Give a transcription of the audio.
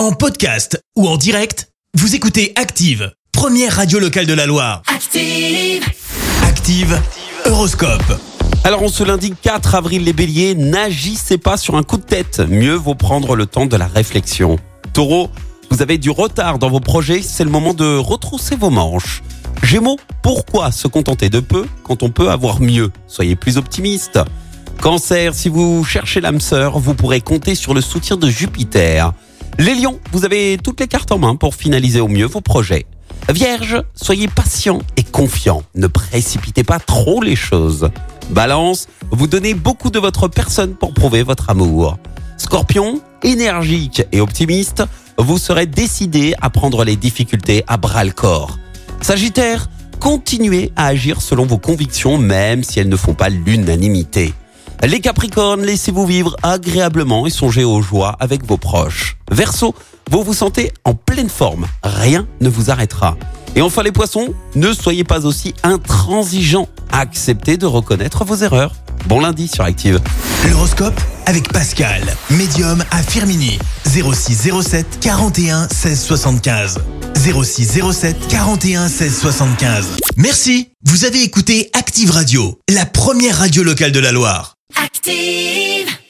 En podcast ou en direct, vous écoutez Active, première radio locale de la Loire. Active, Horoscope. Alors, on se lundi 4 avril, les béliers, n'agissez pas sur un coup de tête. Mieux vaut prendre le temps de la réflexion. Taureau, vous avez du retard dans vos projets, c'est le moment de retrousser vos manches. Gémeaux, pourquoi se contenter de peu quand on peut avoir mieux ? Soyez plus optimiste. Cancer, si vous cherchez l'âme sœur, vous pourrez compter sur le soutien de Jupiter. Les lions, vous avez toutes les cartes en main pour finaliser au mieux vos projets. Vierge, soyez patient et confiant. Ne précipitez pas trop les choses. Balance, vous donnez beaucoup de votre personne pour prouver votre amour. Scorpion, énergique et optimiste, vous serez décidé à prendre les difficultés à bras-le-corps. Sagittaire, continuez à agir selon vos convictions même si elles ne font pas l'unanimité. Les Capricornes, laissez-vous vivre agréablement et songez aux joies avec vos proches. Verseau, vous vous sentez en pleine forme, rien ne vous arrêtera. Et enfin les Poissons, ne soyez pas aussi intransigeants, acceptez de reconnaître vos erreurs. Bon lundi sur Active. L'horoscope avec Pascal, médium à Firmini, 0607 41 16 75. 0607 41 16 75. Merci, vous avez écouté Active Radio, la première radio locale de la Loire. Active!